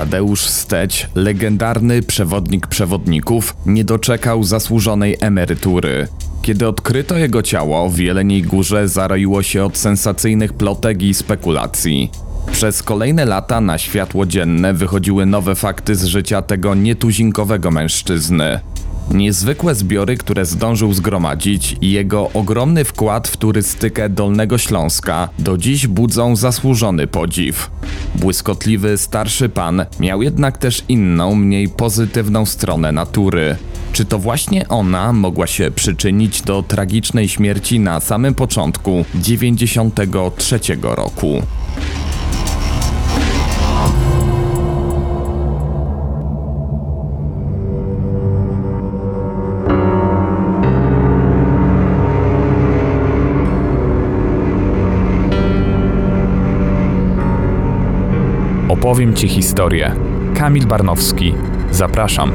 Tadeusz Steć, legendarny przewodnik przewodników, nie doczekał zasłużonej emerytury. Kiedy odkryto jego ciało, w Jeleniej Górze zaroiło się od sensacyjnych plotek i spekulacji. Przez kolejne lata na światło dzienne wychodziły nowe fakty z życia tego nietuzinkowego mężczyzny. Niezwykłe zbiory, które zdążył zgromadzić, i jego ogromny wkład w turystykę Dolnego Śląska do dziś budzą zasłużony podziw. Błyskotliwy starszy pan miał jednak też inną, mniej pozytywną stronę natury. Czy to właśnie ona mogła się przyczynić do tragicznej śmierci na samym początku 1993 roku? Opowiem Ci historię. Kamil Barnowski. Zapraszam.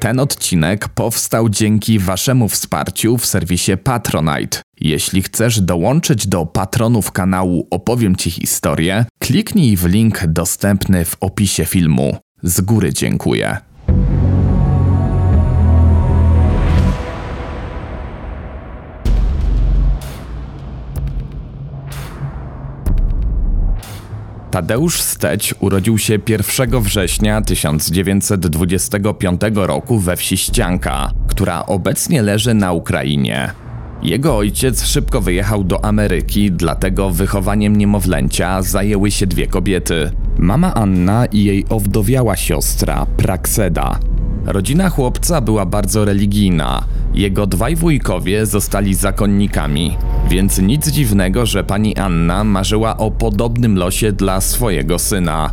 Ten odcinek powstał dzięki Waszemu wsparciu w serwisie Patronite. Jeśli chcesz dołączyć do patronów kanału Opowiem Ci historię, kliknij w link dostępny w opisie filmu. Z góry dziękuję. Tadeusz Steć urodził się 1 września 1925 roku we wsi Ścianka, która obecnie leży na Ukrainie. Jego ojciec szybko wyjechał do Ameryki, dlatego wychowaniem niemowlęcia zajęły się dwie kobiety. Mama Anna i jej owdowiała siostra, Prakseda. Rodzina chłopca była bardzo religijna. Jego dwaj wujkowie zostali zakonnikami, więc nic dziwnego, że pani Anna marzyła o podobnym losie dla swojego syna.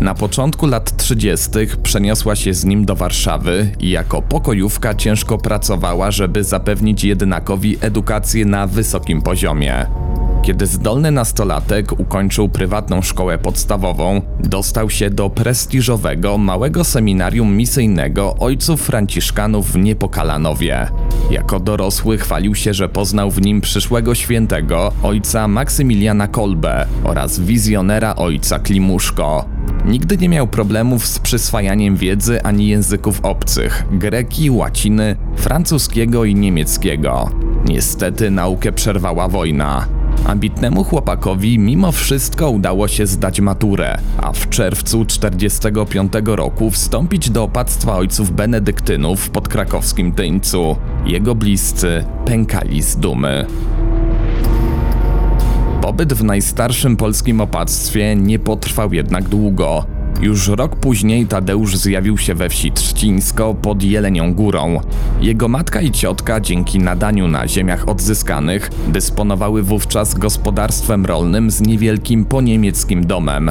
Na początku lat 30. przeniosła się z nim do Warszawy i jako pokojówka ciężko pracowała, żeby zapewnić jednakowi edukację na wysokim poziomie. Kiedy zdolny nastolatek ukończył prywatną szkołę podstawową, dostał się do prestiżowego, małego seminarium misyjnego Ojców Franciszkanów w Niepokalanowie. Jako dorosły chwalił się, że poznał w nim przyszłego świętego ojca Maksymiliana Kolbe oraz wizjonera ojca Klimuszko. Nigdy nie miał problemów z przyswajaniem wiedzy ani języków obcych – greki, łaciny, francuskiego i niemieckiego. Niestety naukę przerwała wojna. Ambitnemu chłopakowi mimo wszystko udało się zdać maturę, a w czerwcu 1945 roku wstąpić do opactwa ojców benedyktynów pod krakowskim Tyńcu. Jego bliscy pękali z dumy. Pobyt w najstarszym polskim opactwie nie potrwał jednak długo. Już rok później Tadeusz zjawił się we wsi Trzcinsko pod Jelenią Górą. Jego matka i ciotka dzięki nadaniu na ziemiach odzyskanych dysponowały wówczas gospodarstwem rolnym z niewielkim poniemieckim domem.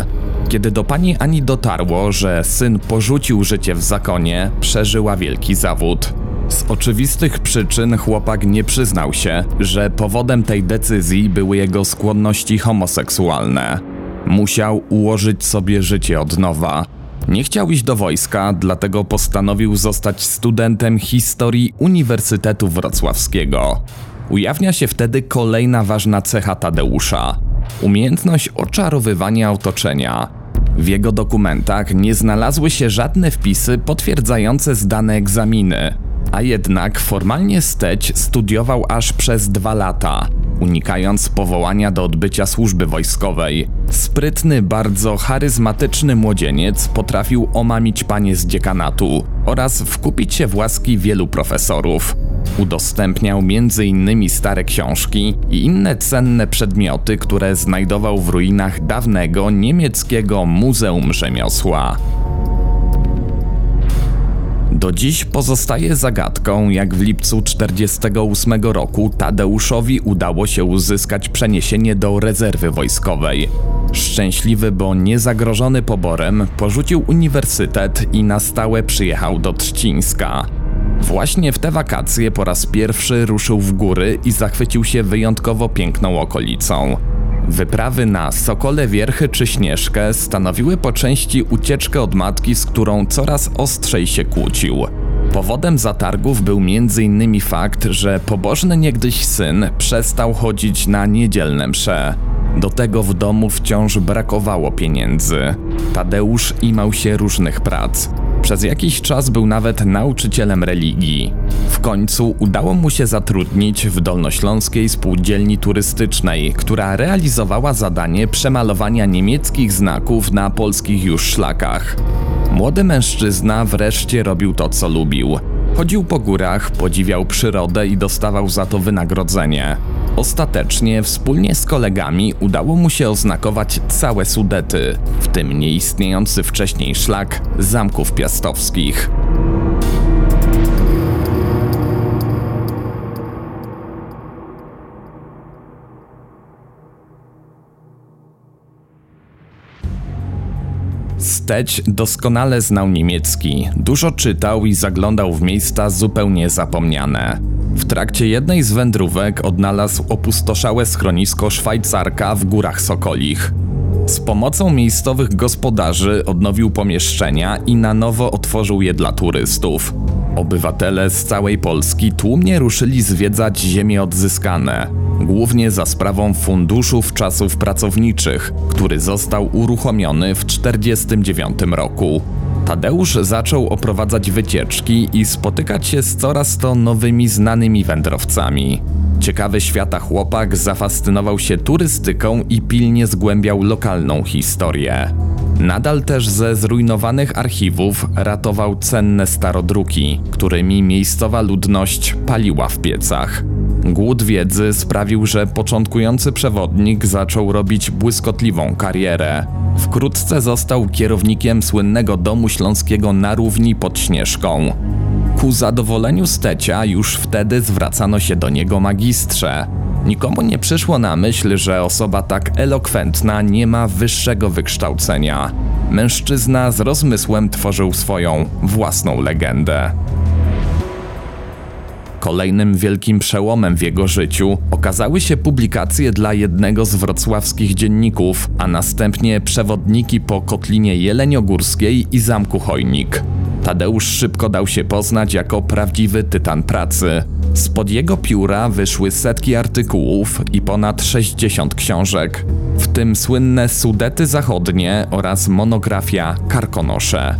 Kiedy do pani Ani dotarło, że syn porzucił życie w zakonie, przeżyła wielki zawód. Z oczywistych przyczyn chłopak nie przyznał się, że powodem tej decyzji były jego skłonności homoseksualne. Musiał ułożyć sobie życie od nowa. Nie chciał iść do wojska, dlatego postanowił zostać studentem historii Uniwersytetu Wrocławskiego. Ujawnia się wtedy kolejna ważna cecha Tadeusza – umiejętność oczarowywania otoczenia. W jego dokumentach nie znalazły się żadne wpisy potwierdzające zdane egzaminy, a jednak formalnie Steć studiował aż przez 2 lata. Unikając powołania do odbycia służby wojskowej, sprytny, bardzo charyzmatyczny młodzieniec potrafił omamić panie z dziekanatu oraz wkupić się w łaski wielu profesorów. Udostępniał m.in. stare książki i inne cenne przedmioty, które znajdował w ruinach dawnego niemieckiego Muzeum Rzemiosła. Do dziś pozostaje zagadką, jak w lipcu 1948 roku Tadeuszowi udało się uzyskać przeniesienie do rezerwy wojskowej. Szczęśliwy, bo niezagrożony poborem, porzucił uniwersytet i na stałe przyjechał do Trzcińska. Właśnie w te wakacje po raz pierwszy ruszył w góry i zachwycił się wyjątkowo piękną okolicą. Wyprawy na Sokole Wierchy czy Śnieżkę stanowiły po części ucieczkę od matki, z którą coraz ostrzej się kłócił. Powodem zatargów był m.in. fakt, że pobożny niegdyś syn przestał chodzić na niedzielne msze. Do tego w domu wciąż brakowało pieniędzy. Tadeusz imał się różnych prac. Przez jakiś czas był nawet nauczycielem religii. W końcu udało mu się zatrudnić w dolnośląskiej spółdzielni turystycznej, która realizowała zadanie przemalowania niemieckich znaków na polskich już szlakach. Młody mężczyzna wreszcie robił to, co lubił. Chodził po górach, podziwiał przyrodę i dostawał za to wynagrodzenie. Ostatecznie wspólnie z kolegami udało mu się oznakować całe Sudety, w tym nieistniejący wcześniej szlak Zamków Piastowskich. Steć doskonale znał niemiecki, dużo czytał i zaglądał w miejsca zupełnie zapomniane. W trakcie jednej z wędrówek odnalazł opustoszałe schronisko Szwajcarka w górach Sokolich. Z pomocą miejscowych gospodarzy odnowił pomieszczenia i na nowo otworzył je dla turystów. Obywatele z całej Polski tłumnie ruszyli zwiedzać ziemie odzyskane, głównie za sprawą Funduszu Wczasów Pracowniczych, który został uruchomiony w 1949 roku. Tadeusz zaczął oprowadzać wycieczki i spotykać się z coraz to nowymi znanymi wędrowcami. Ciekawy świata chłopak zafascynował się turystyką i pilnie zgłębiał lokalną historię. Nadal też ze zrujnowanych archiwów ratował cenne starodruki, którymi miejscowa ludność paliła w piecach. Głód wiedzy sprawił, że początkujący przewodnik zaczął robić błyskotliwą karierę. Wkrótce został kierownikiem słynnego Domu Śląskiego na Równi pod Śnieżką. Ku zadowoleniu Stecia już wtedy zwracano się do niego magistrze. Nikomu nie przyszło na myśl, że osoba tak elokwentna nie ma wyższego wykształcenia. Mężczyzna z rozmysłem tworzył swoją własną legendę. Kolejnym wielkim przełomem w jego życiu okazały się publikacje dla jednego z wrocławskich dzienników, a następnie przewodniki po Kotlinie Jeleniogórskiej i zamku Chojnik. Tadeusz szybko dał się poznać jako prawdziwy tytan pracy. Spod jego pióra wyszły setki artykułów i ponad 60 książek, w tym słynne Sudety Zachodnie oraz monografia Karkonosze.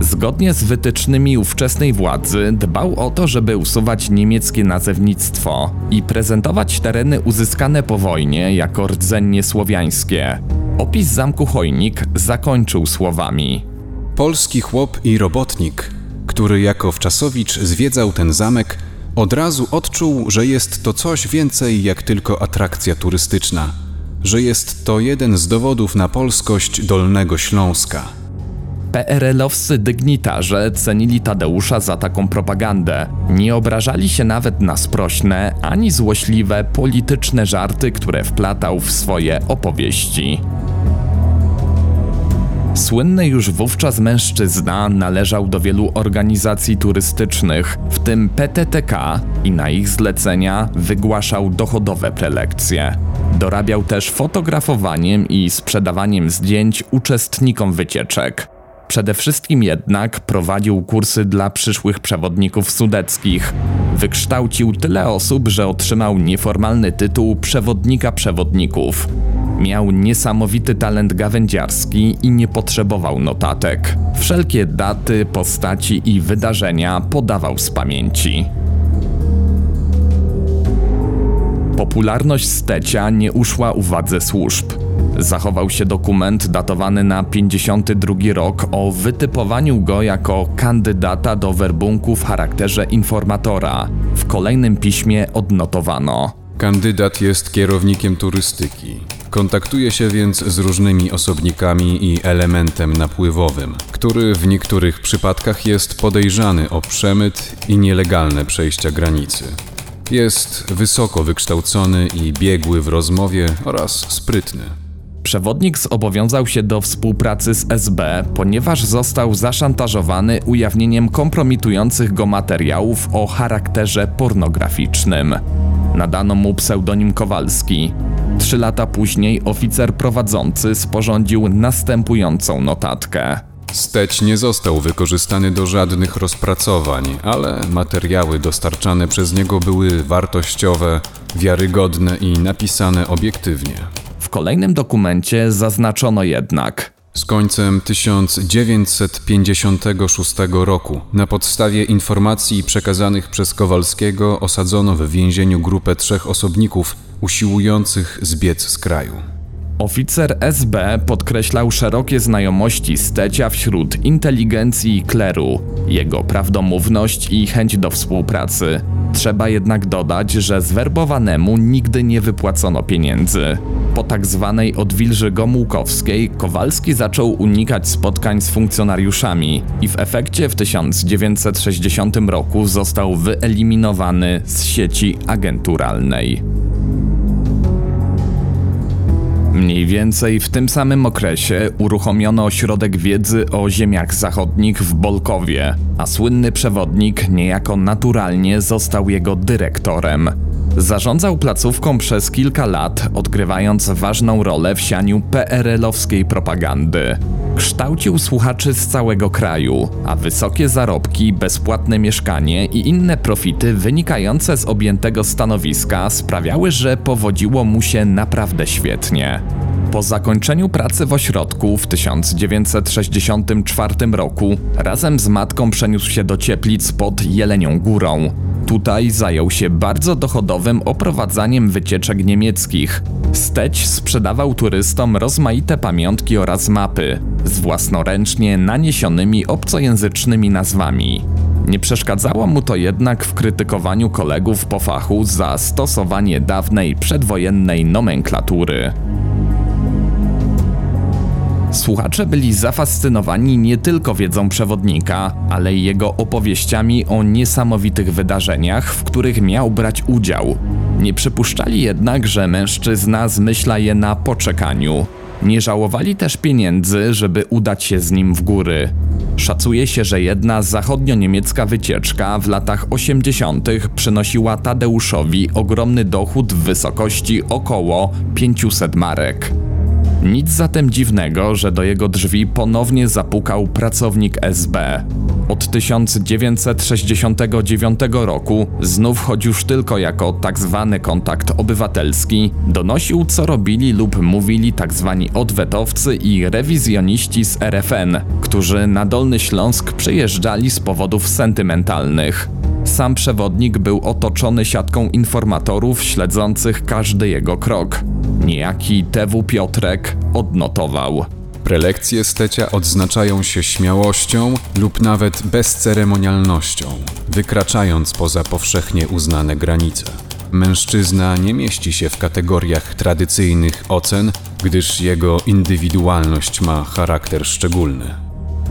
Zgodnie z wytycznymi ówczesnej władzy dbał o to, żeby usuwać niemieckie nazewnictwo i prezentować tereny uzyskane po wojnie jako rdzennie słowiańskie. Opis zamku Chojnik zakończył słowami: polski chłop i robotnik, który jako wczasowicz zwiedzał ten zamek, od razu odczuł, że jest to coś więcej jak tylko atrakcja turystyczna, że jest to jeden z dowodów na polskość Dolnego Śląska. PRL-owscy dygnitarze cenili Tadeusza za taką propagandę. Nie obrażali się nawet na sprośne, ani złośliwe polityczne żarty, które wplatał w swoje opowieści. Słynny już wówczas mężczyzna należał do wielu organizacji turystycznych, w tym PTTK, i na ich zlecenia wygłaszał dochodowe prelekcje. Dorabiał też fotografowaniem i sprzedawaniem zdjęć uczestnikom wycieczek. Przede wszystkim jednak prowadził kursy dla przyszłych przewodników sudeckich. Wykształcił tyle osób, że otrzymał nieformalny tytuł przewodnika przewodników. Miał niesamowity talent gawędziarski i nie potrzebował notatek. Wszelkie daty, postaci i wydarzenia podawał z pamięci. Popularność Stecia nie uszła uwadze służb. Zachował się dokument datowany na 1952 rok o wytypowaniu go jako kandydata do werbunku w charakterze informatora. W kolejnym piśmie odnotowano: kandydat jest kierownikiem turystyki. Kontaktuje się więc z różnymi osobnikami i elementem napływowym, który w niektórych przypadkach jest podejrzany o przemyt i nielegalne przejścia granicy. Jest wysoko wykształcony i biegły w rozmowie oraz sprytny. Przewodnik zobowiązał się do współpracy z SB, ponieważ został zaszantażowany ujawnieniem kompromitujących go materiałów o charakterze pornograficznym. Nadano mu pseudonim Kowalski. 3 lata później oficer prowadzący sporządził następującą notatkę: Steć nie został wykorzystany do żadnych rozpracowań, ale materiały dostarczane przez niego były wartościowe, wiarygodne i napisane obiektywnie. W kolejnym dokumencie zaznaczono jednak: z końcem 1956 roku na podstawie informacji przekazanych przez Kowalskiego osadzono w więzieniu grupę 3 osobników usiłujących zbiec z kraju. Oficer SB podkreślał szerokie znajomości Stecia wśród inteligencji i kleru, jego prawdomówność i chęć do współpracy. Trzeba jednak dodać, że zwerbowanemu nigdy nie wypłacono pieniędzy. Po tak zwanej odwilży gomułkowskiej Kowalski zaczął unikać spotkań z funkcjonariuszami i w efekcie w 1960 roku został wyeliminowany z sieci agenturalnej. Mniej więcej w tym samym okresie uruchomiono ośrodek wiedzy o ziemiach zachodnich w Bolkowie, a słynny przewodnik niejako naturalnie został jego dyrektorem. Zarządzał placówką przez kilka lat, odgrywając ważną rolę w sianiu PRL-owskiej propagandy. Kształcił słuchaczy z całego kraju, a wysokie zarobki, bezpłatne mieszkanie i inne profity wynikające z objętego stanowiska sprawiały, że powodziło mu się naprawdę świetnie. Po zakończeniu pracy w ośrodku w 1964 roku razem z matką przeniósł się do Cieplic pod Jelenią Górą. Tutaj zajął się bardzo dochodowym oprowadzaniem wycieczek niemieckich. Steć sprzedawał turystom rozmaite pamiątki oraz mapy z własnoręcznie naniesionymi obcojęzycznymi nazwami. Nie przeszkadzało mu to jednak w krytykowaniu kolegów po fachu za stosowanie dawnej przedwojennej nomenklatury. Słuchacze byli zafascynowani nie tylko wiedzą przewodnika, ale i jego opowieściami o niesamowitych wydarzeniach, w których miał brać udział. Nie przypuszczali jednak, że mężczyzna zmyśla je na poczekaniu. Nie żałowali też pieniędzy, żeby udać się z nim w góry. Szacuje się, że jedna zachodnio-niemiecka wycieczka w latach 80. przynosiła Tadeuszowi ogromny dochód w wysokości około 500 marek. Nic zatem dziwnego, że do jego drzwi ponownie zapukał pracownik SB. Od 1969 roku, znów choć już tylko jako tzw. kontakt obywatelski, donosił, co robili lub mówili tzw. odwetowcy i rewizjoniści z RFN, którzy na Dolny Śląsk przyjeżdżali z powodów sentymentalnych. Sam przewodnik był otoczony siatką informatorów śledzących każdy jego krok. Niejaki TW Piotrek odnotował: prelekcje Stecia odznaczają się śmiałością lub nawet bezceremonialnością, wykraczając poza powszechnie uznane granice. Mężczyzna nie mieści się w kategoriach tradycyjnych ocen, gdyż jego indywidualność ma charakter szczególny.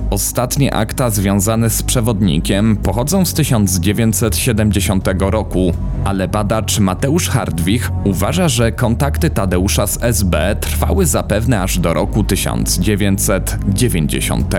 Ostatnie akta związane z przewodnikiem pochodzą z 1970 roku, ale badacz Mateusz Hardwich uważa, że kontakty Tadeusza z SB trwały zapewne aż do roku 1990.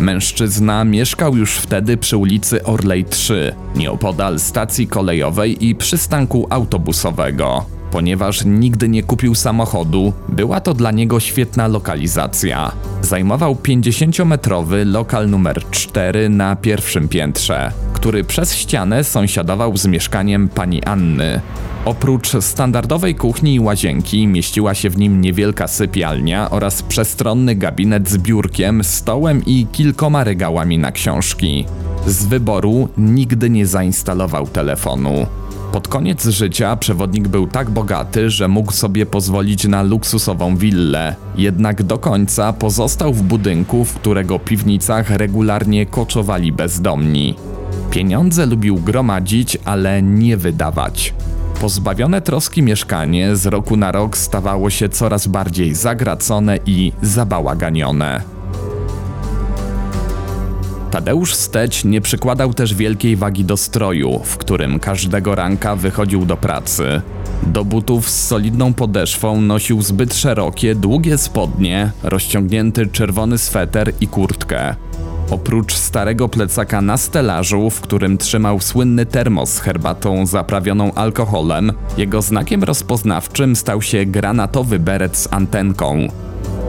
Mężczyzna mieszkał już wtedy przy ulicy Orlej 3, nieopodal stacji kolejowej i przystanku autobusowego. Ponieważ nigdy nie kupił samochodu, była to dla niego świetna lokalizacja. Zajmował 50-metrowy lokal numer 4 na pierwszym piętrze, który przez ścianę sąsiadował z mieszkaniem pani Anny. Oprócz standardowej kuchni i łazienki mieściła się w nim niewielka sypialnia oraz przestronny gabinet z biurkiem, stołem i kilkoma regałami na książki. Z wyboru nigdy nie zainstalował telefonu. Pod koniec życia przewodnik był tak bogaty, że mógł sobie pozwolić na luksusową willę. Jednak do końca pozostał w budynku, w którego piwnicach regularnie koczowali bezdomni. Pieniądze lubił gromadzić, ale nie wydawać. Pozbawione troski mieszkanie z roku na rok stawało się coraz bardziej zagracone i zabałaganione. Tadeusz Steć nie przykładał też wielkiej wagi do stroju, w którym każdego ranka wychodził do pracy. Do butów z solidną podeszwą nosił zbyt szerokie, długie spodnie, rozciągnięty czerwony sweter i kurtkę. Oprócz starego plecaka na stelażu, w którym trzymał słynny termos z herbatą zaprawioną alkoholem, jego znakiem rozpoznawczym stał się granatowy beret z antenką.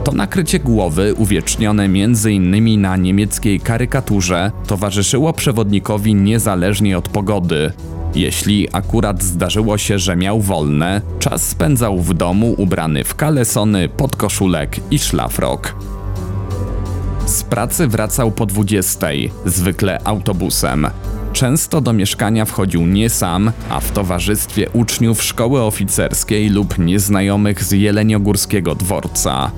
To nakrycie głowy, uwiecznione m.in. na niemieckiej karykaturze, towarzyszyło przewodnikowi niezależnie od pogody. Jeśli akurat zdarzyło się, że miał wolne, czas spędzał w domu ubrany w kalesony, podkoszulek i szlafrok. Z pracy wracał po 20:00, zwykle autobusem. Często do mieszkania wchodził nie sam, a w towarzystwie uczniów szkoły oficerskiej lub nieznajomych z jeleniogórskiego dworca.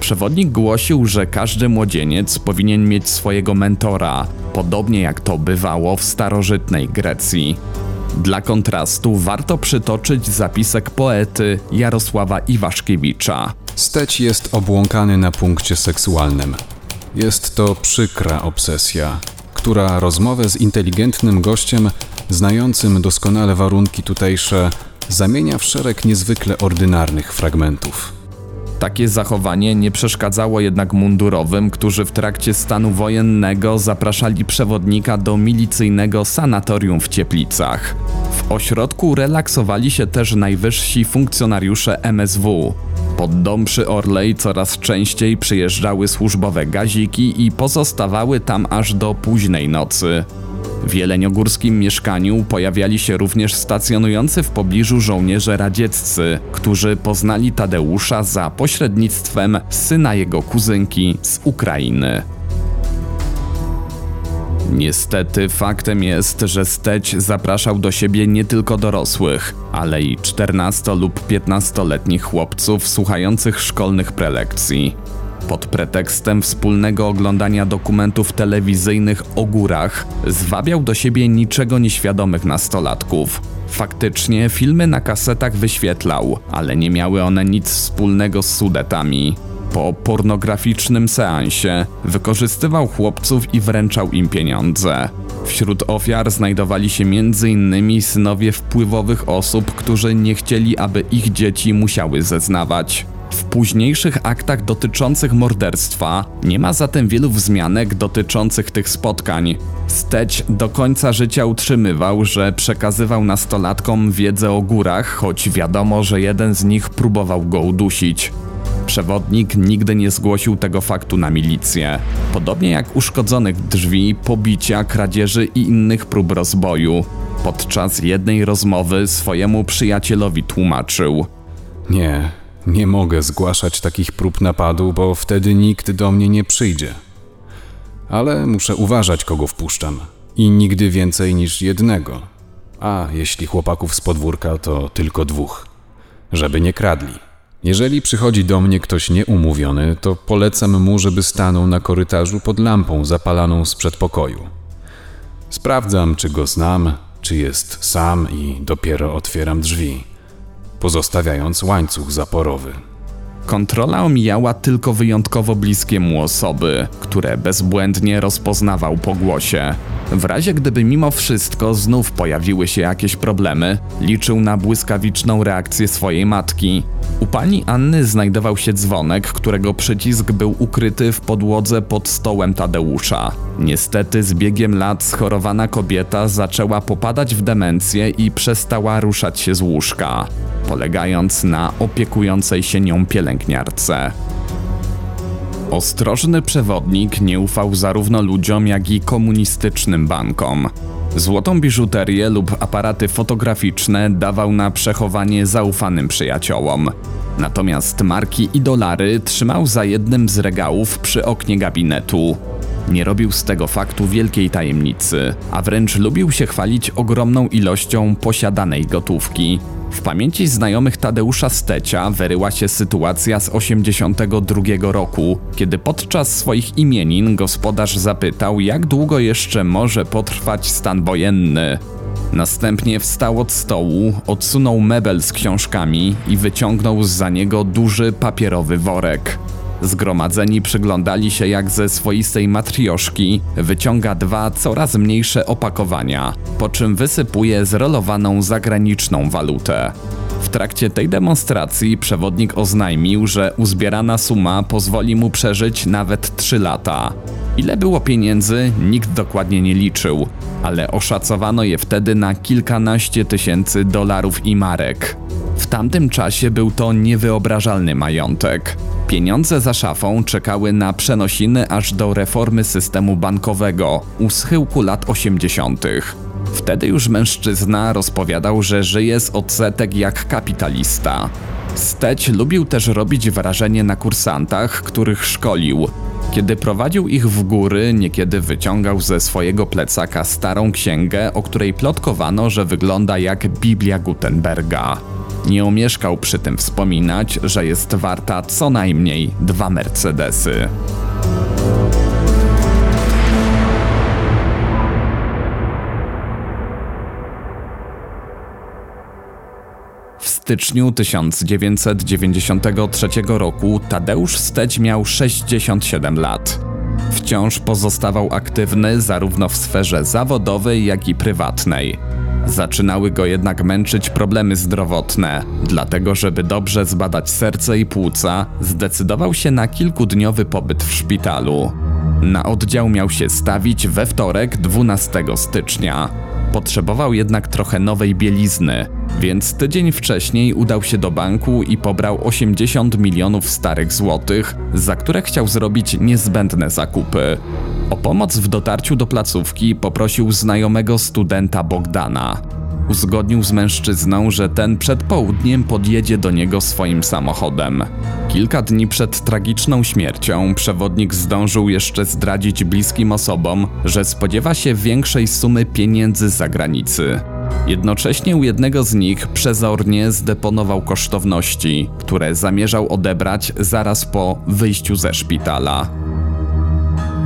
Przewodnik głosił, że każdy młodzieniec powinien mieć swojego mentora, podobnie jak to bywało w starożytnej Grecji. Dla kontrastu warto przytoczyć zapisek poety Jarosława Iwaszkiewicza. Steć jest obłąkany na punkcie seksualnym. Jest to przykra obsesja, która rozmowę z inteligentnym gościem, znającym doskonale warunki tutejsze, zamienia w szereg niezwykle ordynarnych fragmentów. Takie zachowanie nie przeszkadzało jednak mundurowym, którzy w trakcie stanu wojennego zapraszali przewodnika do milicyjnego sanatorium w Cieplicach. W ośrodku relaksowali się też najwyżsi funkcjonariusze MSW. Pod dom przy Orlej coraz częściej przyjeżdżały służbowe gaziki i pozostawały tam aż do późnej nocy. W jeleniogórskim mieszkaniu pojawiali się również stacjonujący w pobliżu żołnierze radzieccy, którzy poznali Tadeusza za pośrednictwem syna jego kuzynki z Ukrainy. Niestety faktem jest, że Steć zapraszał do siebie nie tylko dorosłych, ale i 14- lub 15-letnich chłopców słuchających szkolnych prelekcji. Pod pretekstem wspólnego oglądania dokumentów telewizyjnych o górach zwabiał do siebie niczego nieświadomych nastolatków. Faktycznie filmy na kasetach wyświetlał, ale nie miały one nic wspólnego z Sudetami. Po pornograficznym seansie wykorzystywał chłopców i wręczał im pieniądze. Wśród ofiar znajdowali się m.in. synowie wpływowych osób, którzy nie chcieli, aby ich dzieci musiały zeznawać. W późniejszych aktach dotyczących morderstwa nie ma zatem wielu wzmianek dotyczących tych spotkań. Steć do końca życia utrzymywał, że przekazywał nastolatkom wiedzę o górach, choć wiadomo, że jeden z nich próbował go udusić. Przewodnik nigdy nie zgłosił tego faktu na milicję. Podobnie jak uszkodzonych drzwi, pobicia, kradzieży i innych prób rozboju. Podczas jednej rozmowy swojemu przyjacielowi tłumaczył: Nie mogę zgłaszać takich prób napadu, bo wtedy nikt do mnie nie przyjdzie. Ale muszę uważać, kogo wpuszczam. I nigdy więcej niż jednego. A jeśli chłopaków z podwórka, to tylko 2. Żeby nie kradli. Jeżeli przychodzi do mnie ktoś nieumówiony, to polecam mu, żeby stanął na korytarzu pod lampą zapalaną z przedpokoju. Sprawdzam, czy go znam, czy jest sam i dopiero otwieram drzwi, pozostawiając łańcuch zaporowy. Kontrola omijała tylko wyjątkowo bliskie mu osoby, które bezbłędnie rozpoznawał po głosie. W razie gdyby mimo wszystko znów pojawiły się jakieś problemy, liczył na błyskawiczną reakcję swojej matki. U pani Anny znajdował się dzwonek, którego przycisk był ukryty w podłodze pod stołem Tadeusza. Niestety z biegiem lat schorowana kobieta zaczęła popadać w demencję i przestała ruszać się z łóżka, polegając na opiekującej się nią pielęgniarce. Ostrożny przewodnik nie ufał zarówno ludziom, jak i komunistycznym bankom. Złotą biżuterię lub aparaty fotograficzne dawał na przechowanie zaufanym przyjaciołom. Natomiast marki i dolary trzymał za jednym z regałów przy oknie gabinetu. Nie robił z tego faktu wielkiej tajemnicy, a wręcz lubił się chwalić ogromną ilością posiadanej gotówki. W pamięci znajomych Tadeusza Stecia wyryła się sytuacja z 1982 roku, kiedy podczas swoich imienin gospodarz zapytał, jak długo jeszcze może potrwać stan wojenny. Następnie wstał od stołu, odsunął mebel z książkami i wyciągnął zza niego duży papierowy worek. Zgromadzeni przyglądali się, jak ze swoistej matrioszki wyciąga 2 coraz mniejsze opakowania, po czym wysypuje zrolowaną zagraniczną walutę. W trakcie tej demonstracji przewodnik oznajmił, że uzbierana suma pozwoli mu przeżyć nawet 3 lata. Ile było pieniędzy, nikt dokładnie nie liczył, ale oszacowano je wtedy na kilkanaście tysięcy dolarów i marek. W tamtym czasie był to niewyobrażalny majątek. Pieniądze za szafą czekały na przenosiny aż do reformy systemu bankowego u schyłku lat 80. Wtedy już mężczyzna rozpowiadał, że żyje z odsetek jak kapitalista. Steć lubił też robić wrażenie na kursantach, których szkolił. Kiedy prowadził ich w góry, niekiedy wyciągał ze swojego plecaka starą księgę, o której plotkowano, że wygląda jak Biblia Gutenberga. Nie omieszkał przy tym wspominać, że jest warta co najmniej 2 Mercedesy. W styczniu 1993 roku Tadeusz Steć miał 67 lat. Wciąż pozostawał aktywny zarówno w sferze zawodowej, jak i prywatnej. Zaczynały go jednak męczyć problemy zdrowotne, dlatego żeby dobrze zbadać serce i płuca, zdecydował się na kilkudniowy pobyt w szpitalu. Na oddział miał się stawić we wtorek 12 stycznia. Potrzebował jednak trochę nowej bielizny, więc tydzień wcześniej udał się do banku i pobrał 80 milionów starych złotych, za które chciał zrobić niezbędne zakupy. O pomoc w dotarciu do placówki poprosił znajomego studenta Bogdana. Uzgodnił z mężczyzną, że ten przed południem podjedzie do niego swoim samochodem. Kilka dni przed tragiczną śmiercią przewodnik zdążył jeszcze zdradzić bliskim osobom, że spodziewa się większej sumy pieniędzy z zagranicy. Jednocześnie u jednego z nich przezornie zdeponował kosztowności, które zamierzał odebrać zaraz po wyjściu ze szpitala.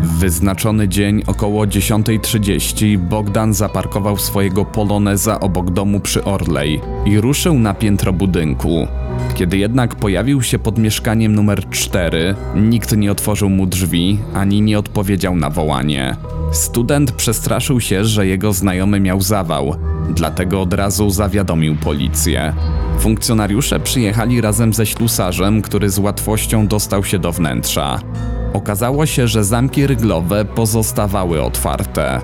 W wyznaczony dzień około 10:30 Bogdan zaparkował swojego Poloneza obok domu przy Orlej i ruszył na piętro budynku. Kiedy jednak pojawił się pod mieszkaniem numer 4, nikt nie otworzył mu drzwi ani nie odpowiedział na wołanie. Student przestraszył się, że jego znajomy miał zawał, dlatego od razu zawiadomił policję. Funkcjonariusze przyjechali razem ze ślusarzem, który z łatwością dostał się do wnętrza. Okazało się, że zamki ryglowe pozostawały otwarte.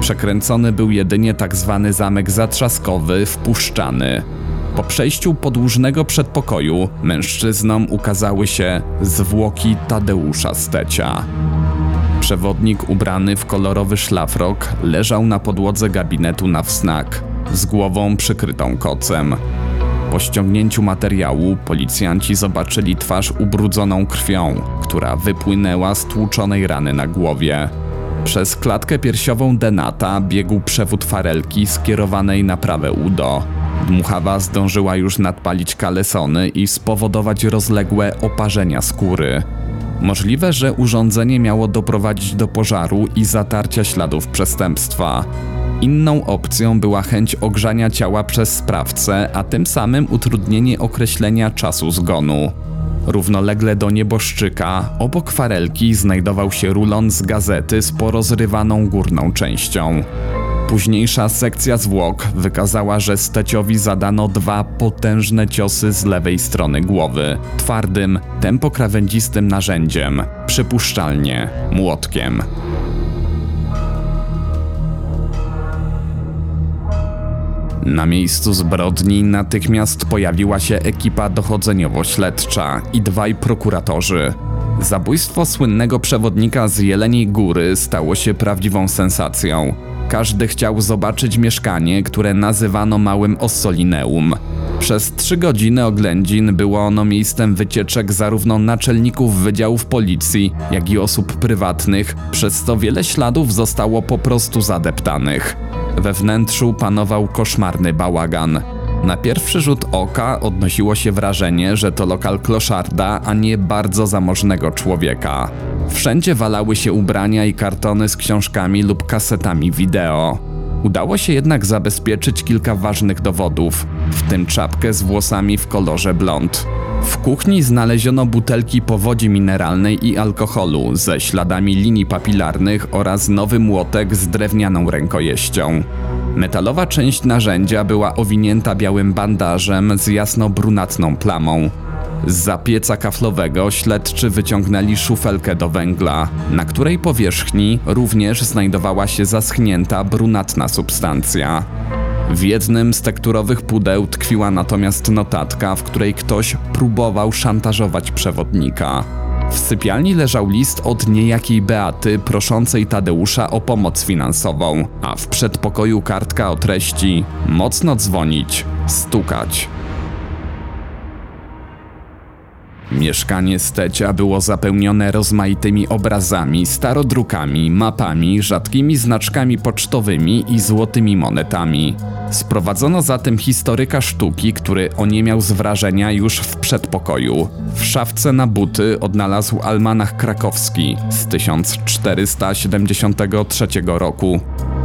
Przekręcony był jedynie tzw. zamek zatrzaskowy wpuszczany. Po przejściu podłużnego przedpokoju mężczyznom ukazały się zwłoki Tadeusza Stecia. Przewodnik ubrany w kolorowy szlafrok leżał na podłodze gabinetu na wznak, z głową przykrytą kocem. Po ściągnięciu materiału policjanci zobaczyli twarz ubrudzoną krwią, która wypłynęła z tłuczonej rany na głowie. Przez klatkę piersiową denata biegł przewód farelki skierowanej na prawe udo. Dmuchawa zdążyła już nadpalić kalesony i spowodować rozległe oparzenia skóry. Możliwe, że urządzenie miało doprowadzić do pożaru i zatarcia śladów przestępstwa. Inną opcją była chęć ogrzania ciała przez sprawcę, a tym samym utrudnienie określenia czasu zgonu. Równolegle do nieboszczyka, obok farelki znajdował się rulon z gazety z porozrywaną górną częścią. Późniejsza sekcja zwłok wykazała, że Steciowi zadano 2 potężne ciosy z lewej strony głowy, twardym, tempokrawędzistym narzędziem, przypuszczalnie młotkiem. Na miejscu zbrodni natychmiast pojawiła się ekipa dochodzeniowo-śledcza i 2 prokuratorzy. Zabójstwo słynnego przewodnika z Jeleniej Góry stało się prawdziwą sensacją. Każdy chciał zobaczyć mieszkanie, które nazywano Małym Ossolineum. Przez 3 godziny oględzin było ono miejscem wycieczek zarówno naczelników wydziałów policji, jak i osób prywatnych, przez co wiele śladów zostało po prostu zadeptanych. We wnętrzu panował koszmarny bałagan. Na pierwszy rzut oka odnosiło się wrażenie, że to lokal kloszarda, a nie bardzo zamożnego człowieka. Wszędzie walały się ubrania i kartony z książkami lub kasetami wideo. Udało się jednak zabezpieczyć kilka ważnych dowodów, w tym czapkę z włosami w kolorze blond. W kuchni znaleziono butelki po wodzie mineralnej i alkoholu ze śladami linii papilarnych oraz nowy młotek z drewnianą rękojeścią. Metalowa część narzędzia była owinięta białym bandażem z jasno-brunatną plamą. Zza pieca kaflowego śledczy wyciągnęli szufelkę do węgla, na której powierzchni również znajdowała się zaschnięta, brunatna substancja. W jednym z tekturowych pudeł tkwiła natomiast notatka, w której ktoś próbował szantażować przewodnika. W sypialni leżał list od niejakiej Beaty proszącej Tadeusza o pomoc finansową, a w przedpokoju kartka o treści „Mocno dzwonić, stukać”. Mieszkanie Stecia było zapełnione rozmaitymi obrazami, starodrukami, mapami, rzadkimi znaczkami pocztowymi i złotymi monetami. Sprowadzono zatem historyka sztuki, który oniemiał z wrażenia już w przedpokoju. W szafce na buty odnalazł almanach krakowski z 1473 roku.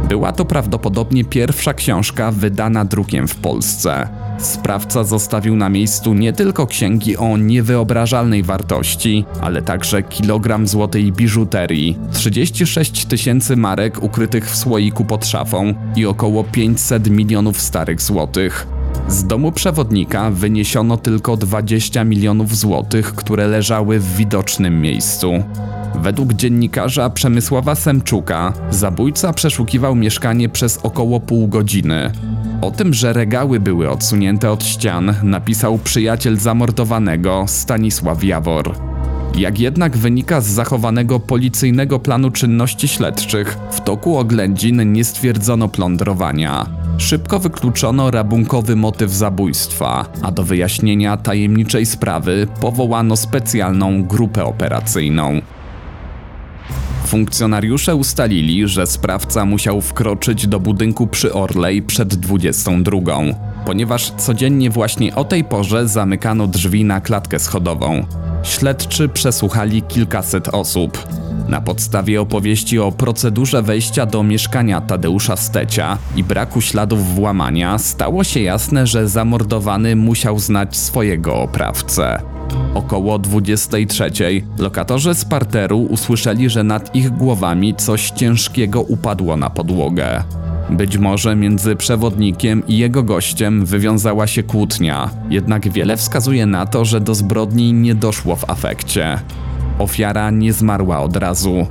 Była to prawdopodobnie pierwsza książka wydana drukiem w Polsce. Sprawca zostawił na miejscu nie tylko księgi o niewyobrażalnej wartości, ale także kilogram złotej biżuterii, 36 tysięcy marek ukrytych w słoiku pod szafą i około 500 milionów starych złotych. Z domu przewodnika wyniesiono tylko 20 milionów złotych, które leżały w widocznym miejscu. Według dziennikarza Przemysława Semczuka zabójca przeszukiwał mieszkanie przez około pół godziny. O tym, że regały były odsunięte od ścian, napisał przyjaciel zamordowanego, Stanisław Jawor. Jak jednak wynika z zachowanego policyjnego planu czynności śledczych, w toku oględzin nie stwierdzono plądrowania. Szybko wykluczono rabunkowy motyw zabójstwa, a do wyjaśnienia tajemniczej sprawy powołano specjalną grupę operacyjną. Funkcjonariusze ustalili, że sprawca musiał wkroczyć do budynku przy Orlej przed 22, ponieważ codziennie właśnie o tej porze zamykano drzwi na klatkę schodową. Śledczy przesłuchali kilkaset osób. Na podstawie opowieści o procedurze wejścia do mieszkania Tadeusza Stecia i braku śladów włamania stało się jasne, że zamordowany musiał znać swojego oprawcę. Około 23:00 lokatorzy z parteru usłyszeli, że nad ich głowami coś ciężkiego upadło na podłogę. Być może między przewodnikiem i jego gościem wywiązała się kłótnia, jednak wiele wskazuje na to, że do zbrodni nie doszło w afekcie. Ofiara nie zmarła od razu.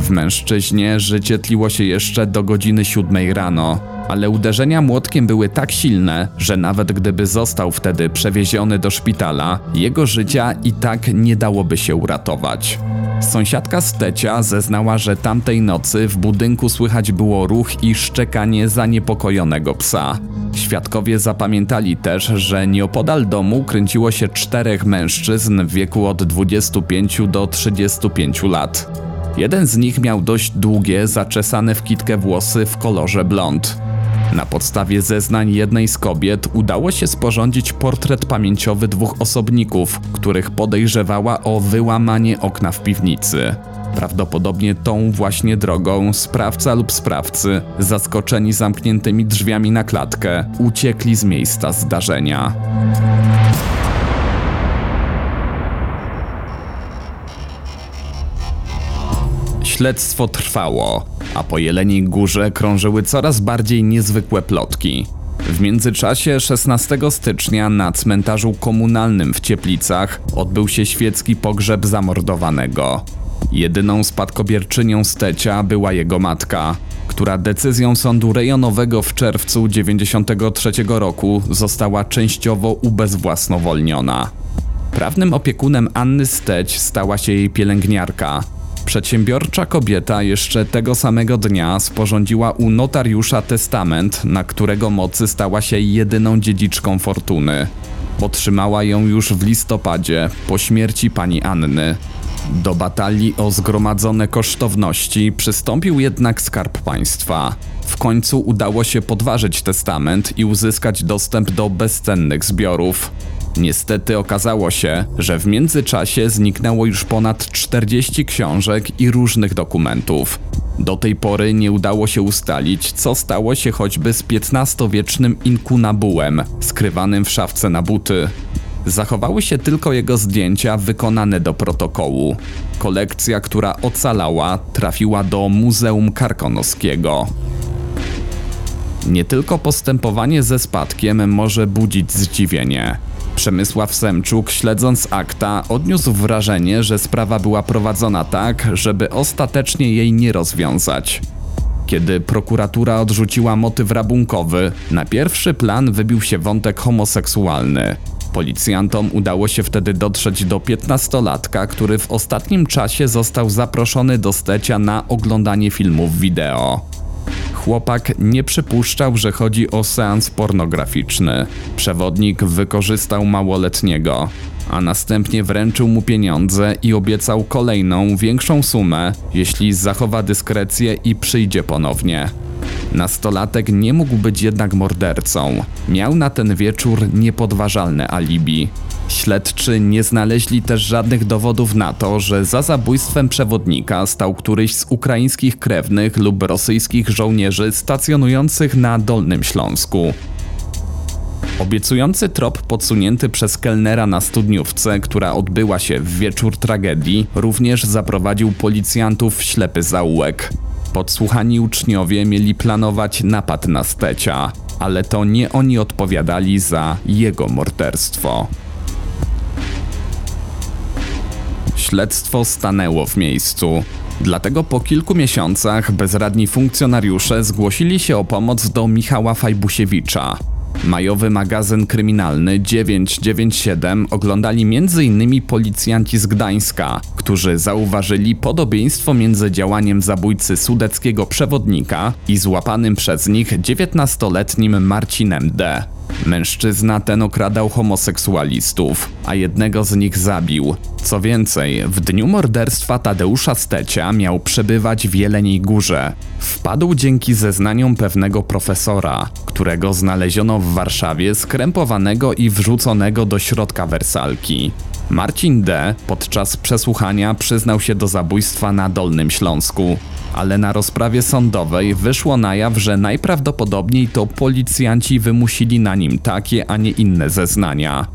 W mężczyźnie życie tliło się jeszcze do godziny 7 rano, ale uderzenia młotkiem były tak silne, że nawet gdyby został wtedy przewieziony do szpitala, jego życia i tak nie dałoby się uratować. Sąsiadka Stecia zeznała, że tamtej nocy w budynku słychać było ruch i szczekanie zaniepokojonego psa. Świadkowie zapamiętali też, że nieopodal domu kręciło się 4 mężczyzn w wieku od 25 do 35 lat. Jeden z nich miał dość długie, zaczesane w kitkę włosy w kolorze blond. Na podstawie zeznań jednej z kobiet udało się sporządzić portret pamięciowy 2 osobników, których podejrzewała o wyłamanie okna w piwnicy. Prawdopodobnie tą właśnie drogą sprawca lub sprawcy, zaskoczeni zamkniętymi drzwiami na klatkę, uciekli z miejsca zdarzenia. Śledztwo trwało, a po Jeleniej Górze krążyły coraz bardziej niezwykłe plotki. W międzyczasie 16 stycznia na cmentarzu komunalnym w Cieplicach odbył się świecki pogrzeb zamordowanego. Jedyną spadkobierczynią Stecia była jego matka, która decyzją sądu rejonowego w czerwcu 1993 roku została częściowo ubezwłasnowolniona. Prawnym opiekunem Anny Steć stała się jej pielęgniarka. Przedsiębiorcza kobieta jeszcze tego samego dnia sporządziła u notariusza testament, na którego mocy stała się jedyną dziedziczką fortuny. Otrzymała ją już w listopadzie, po śmierci pani Anny. Do batalii o zgromadzone kosztowności przystąpił jednak Skarb Państwa. W końcu udało się podważyć testament i uzyskać dostęp do bezcennych zbiorów. Niestety okazało się, że w międzyczasie zniknęło już ponad 40 książek i różnych dokumentów. Do tej pory nie udało się ustalić, co stało się choćby z XV-wiecznym inkunabułem, skrywanym w szafce na buty. Zachowały się tylko jego zdjęcia wykonane do protokołu. Kolekcja, która ocalała, trafiła do Muzeum Karkonoskiego. Nie tylko postępowanie ze spadkiem może budzić zdziwienie. Przemysław Semczuk, śledząc akta, odniósł wrażenie, że sprawa była prowadzona tak, żeby ostatecznie jej nie rozwiązać. Kiedy prokuratura odrzuciła motyw rabunkowy, na pierwszy plan wybił się wątek homoseksualny. Policjantom udało się wtedy dotrzeć do 15-latka, który w ostatnim czasie został zaproszony do Stecia na oglądanie filmów wideo. Chłopak nie przypuszczał, że chodzi o seans pornograficzny. Przewodnik wykorzystał małoletniego, a następnie wręczył mu pieniądze i obiecał kolejną, większą sumę, jeśli zachowa dyskrecję i przyjdzie ponownie. Nastolatek nie mógł być jednak mordercą. Miał na ten wieczór niepodważalne alibi. Śledczy nie znaleźli też żadnych dowodów na to, że za zabójstwem przewodnika stał któryś z ukraińskich krewnych lub rosyjskich żołnierzy stacjonujących na Dolnym Śląsku. Obiecujący trop podsunięty przez kelnera na studniówce, która odbyła się w wieczór tragedii, również zaprowadził policjantów w ślepy zaułek. Podsłuchani uczniowie mieli planować napad na Stecia, ale to nie oni odpowiadali za jego morderstwo. Śledztwo stanęło w miejscu. Dlatego po kilku miesiącach bezradni funkcjonariusze zgłosili się o pomoc do Michała Fajbusiewicza. Majowy magazyn kryminalny 997 oglądali m.in. policjanci z Gdańska, którzy zauważyli podobieństwo między działaniem zabójcy sudeckiego przewodnika i złapanym przez nich 19-letnim Marcinem D. Mężczyzna ten okradał homoseksualistów, a jednego z nich zabił. Co więcej, w dniu morderstwa Tadeusza Stecia miał przebywać w Jeleniej Górze. Wpadł dzięki zeznaniom pewnego profesora, którego znaleziono w Warszawie skrępowanego i wrzuconego do środka wersalki. Marcin D. podczas przesłuchania przyznał się do zabójstwa na Dolnym Śląsku, ale na rozprawie sądowej wyszło na jaw, że najprawdopodobniej to policjanci wymusili na nim takie, a nie inne zeznania.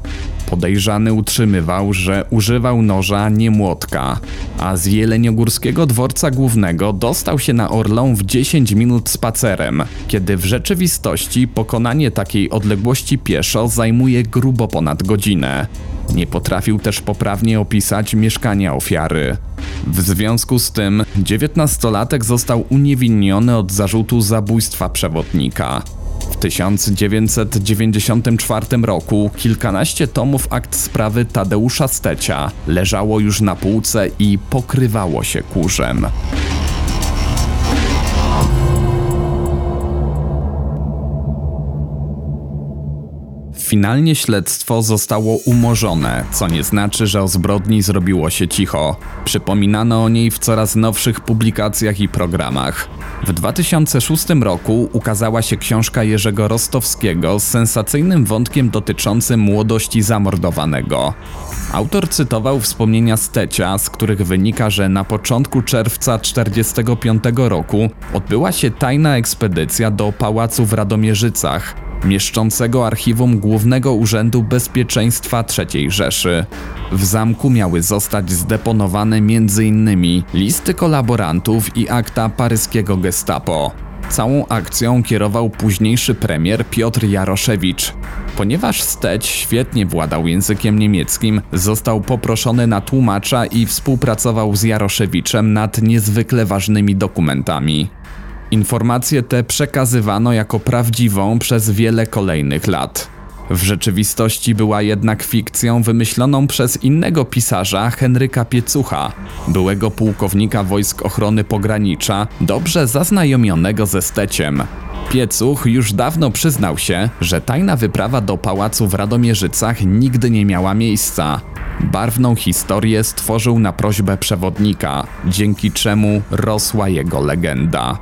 Podejrzany utrzymywał, że używał noża, nie młotka, a z jeleniogórskiego dworca głównego dostał się na Orlą w 10 minut spacerem, kiedy w rzeczywistości pokonanie takiej odległości pieszo zajmuje grubo ponad godzinę. Nie potrafił też poprawnie opisać mieszkania ofiary. W związku z tym 19-latek został uniewinniony od zarzutu zabójstwa przewodnika. W 1994 roku kilkanaście tomów akt sprawy Tadeusza Stecia leżało już na półce i pokrywało się kurzem. Finalnie śledztwo zostało umorzone, co nie znaczy, że o zbrodni zrobiło się cicho. Przypominano o niej w coraz nowszych publikacjach i programach. W 2006 roku ukazała się książka Jerzego Rostowskiego z sensacyjnym wątkiem dotyczącym młodości zamordowanego. Autor cytował wspomnienia Stecia, z których wynika, że na początku czerwca 1945 roku odbyła się tajna ekspedycja do pałacu w Radomierzycach, mieszczącego archiwum Głównego Urzędu Bezpieczeństwa III Rzeszy. W zamku miały zostać zdeponowane m.in. listy kolaborantów i akta paryskiego gestapo. Całą akcją kierował późniejszy premier Piotr Jaroszewicz. Ponieważ Steć świetnie władał językiem niemieckim, został poproszony na tłumacza i współpracował z Jaroszewiczem nad niezwykle ważnymi dokumentami. Informacje te przekazywano jako prawdziwą przez wiele kolejnych lat. W rzeczywistości była jednak fikcją wymyśloną przez innego pisarza, Henryka Piecucha, byłego pułkownika Wojsk Ochrony Pogranicza, dobrze zaznajomionego ze Steciem. Piecuch już dawno przyznał się, że tajna wyprawa do pałacu w Radomierzycach nigdy nie miała miejsca. Barwną historię stworzył na prośbę przewodnika, dzięki czemu rosła jego legenda.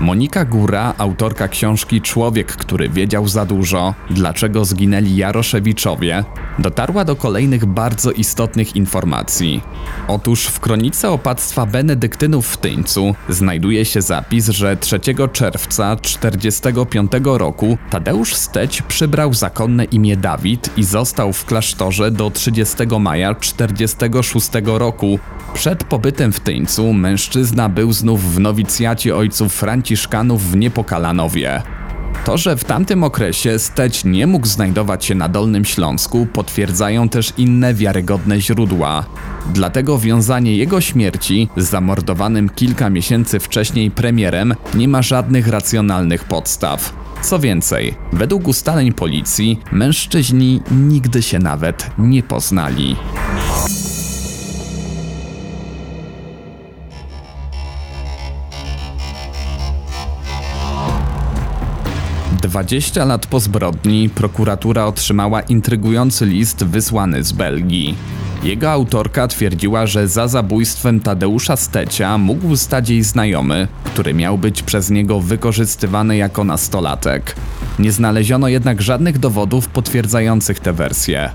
Monika Góra, autorka książki Człowiek, który wiedział za dużo, dlaczego zginęli Jaroszewiczowie, dotarła do kolejnych bardzo istotnych informacji. Otóż w kronice opactwa benedyktynów w Tyńcu znajduje się zapis, że 3 czerwca 1945 roku Tadeusz Steć przybrał zakonne imię Dawid i został w klasztorze do 30 maja 1946 roku. Przed pobytem w Tyńcu mężczyzna był znów w nowicjacie ojców Franciszkanów w Niepokalanowie. To, że w tamtym okresie Steć nie mógł znajdować się na Dolnym Śląsku, potwierdzają też inne wiarygodne źródła. Dlatego wiązanie jego śmierci z zamordowanym kilka miesięcy wcześniej premierem nie ma żadnych racjonalnych podstaw. Co więcej, według ustaleń policji mężczyźni nigdy się nawet nie poznali. Dwadzieścia lat po zbrodni prokuratura otrzymała intrygujący list wysłany z Belgii. Jego autorka twierdziła, że za zabójstwem Tadeusza Stecia mógł stać jej znajomy, który miał być przez niego wykorzystywany jako nastolatek. Nie znaleziono jednak żadnych dowodów potwierdzających tę wersję.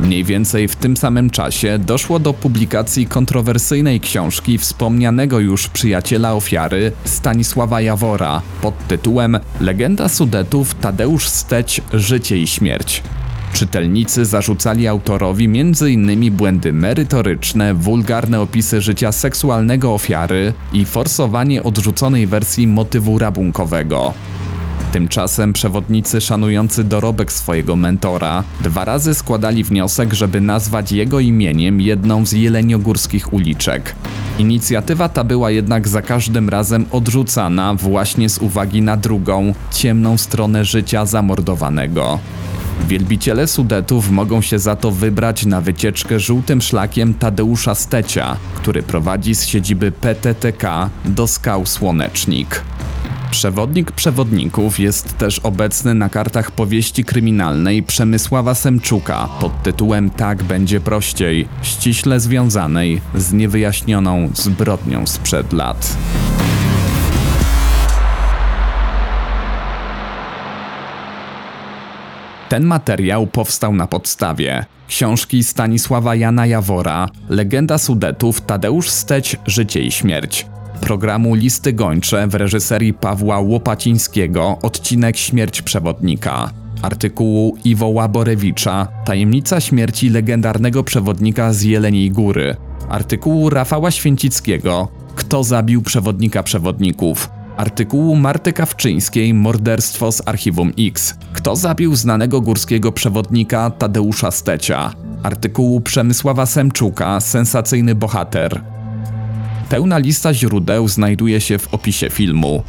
Mniej więcej w tym samym czasie doszło do publikacji kontrowersyjnej książki wspomnianego już przyjaciela ofiary Stanisława Jawora pod tytułem Legenda Sudetów Tadeusz Steć – Życie i śmierć. Czytelnicy zarzucali autorowi m.in. błędy merytoryczne, wulgarne opisy życia seksualnego ofiary i forsowanie odrzuconej wersji motywu rabunkowego. Tymczasem przewodnicy szanujący dorobek swojego mentora dwa razy składali wniosek, żeby nazwać jego imieniem jedną z jeleniogórskich uliczek. Inicjatywa ta była jednak za każdym razem odrzucana właśnie z uwagi na drugą, ciemną stronę życia zamordowanego. Wielbiciele Sudetów mogą się za to wybrać na wycieczkę żółtym szlakiem Tadeusza Stecia, który prowadzi z siedziby PTTK do skał Słonecznik. Przewodnik przewodników jest też obecny na kartach powieści kryminalnej Przemysława Semczuka pod tytułem Tak będzie prościej, ściśle związanej z niewyjaśnioną zbrodnią sprzed lat. Ten materiał powstał na podstawie książki Stanisława Jana Jawora Legenda Sudetów Tadeusz Steć – Życie i śmierć, programu Listy gończe w reżyserii Pawła Łopacińskiego, odcinek Śmierć przewodnika, artykułu Iwoła Borewicza Tajemnica śmierci legendarnego przewodnika z Jeleniej Góry, artykułu Rafała Święcickiego Kto zabił przewodnika przewodników, artykułu Marty Kawczyńskiej Morderstwo z Archiwum X. Kto zabił znanego górskiego przewodnika Tadeusza Stecia, artykułu Przemysława Semczuka Sensacyjny bohater. Pełna lista źródeł znajduje się w opisie filmu.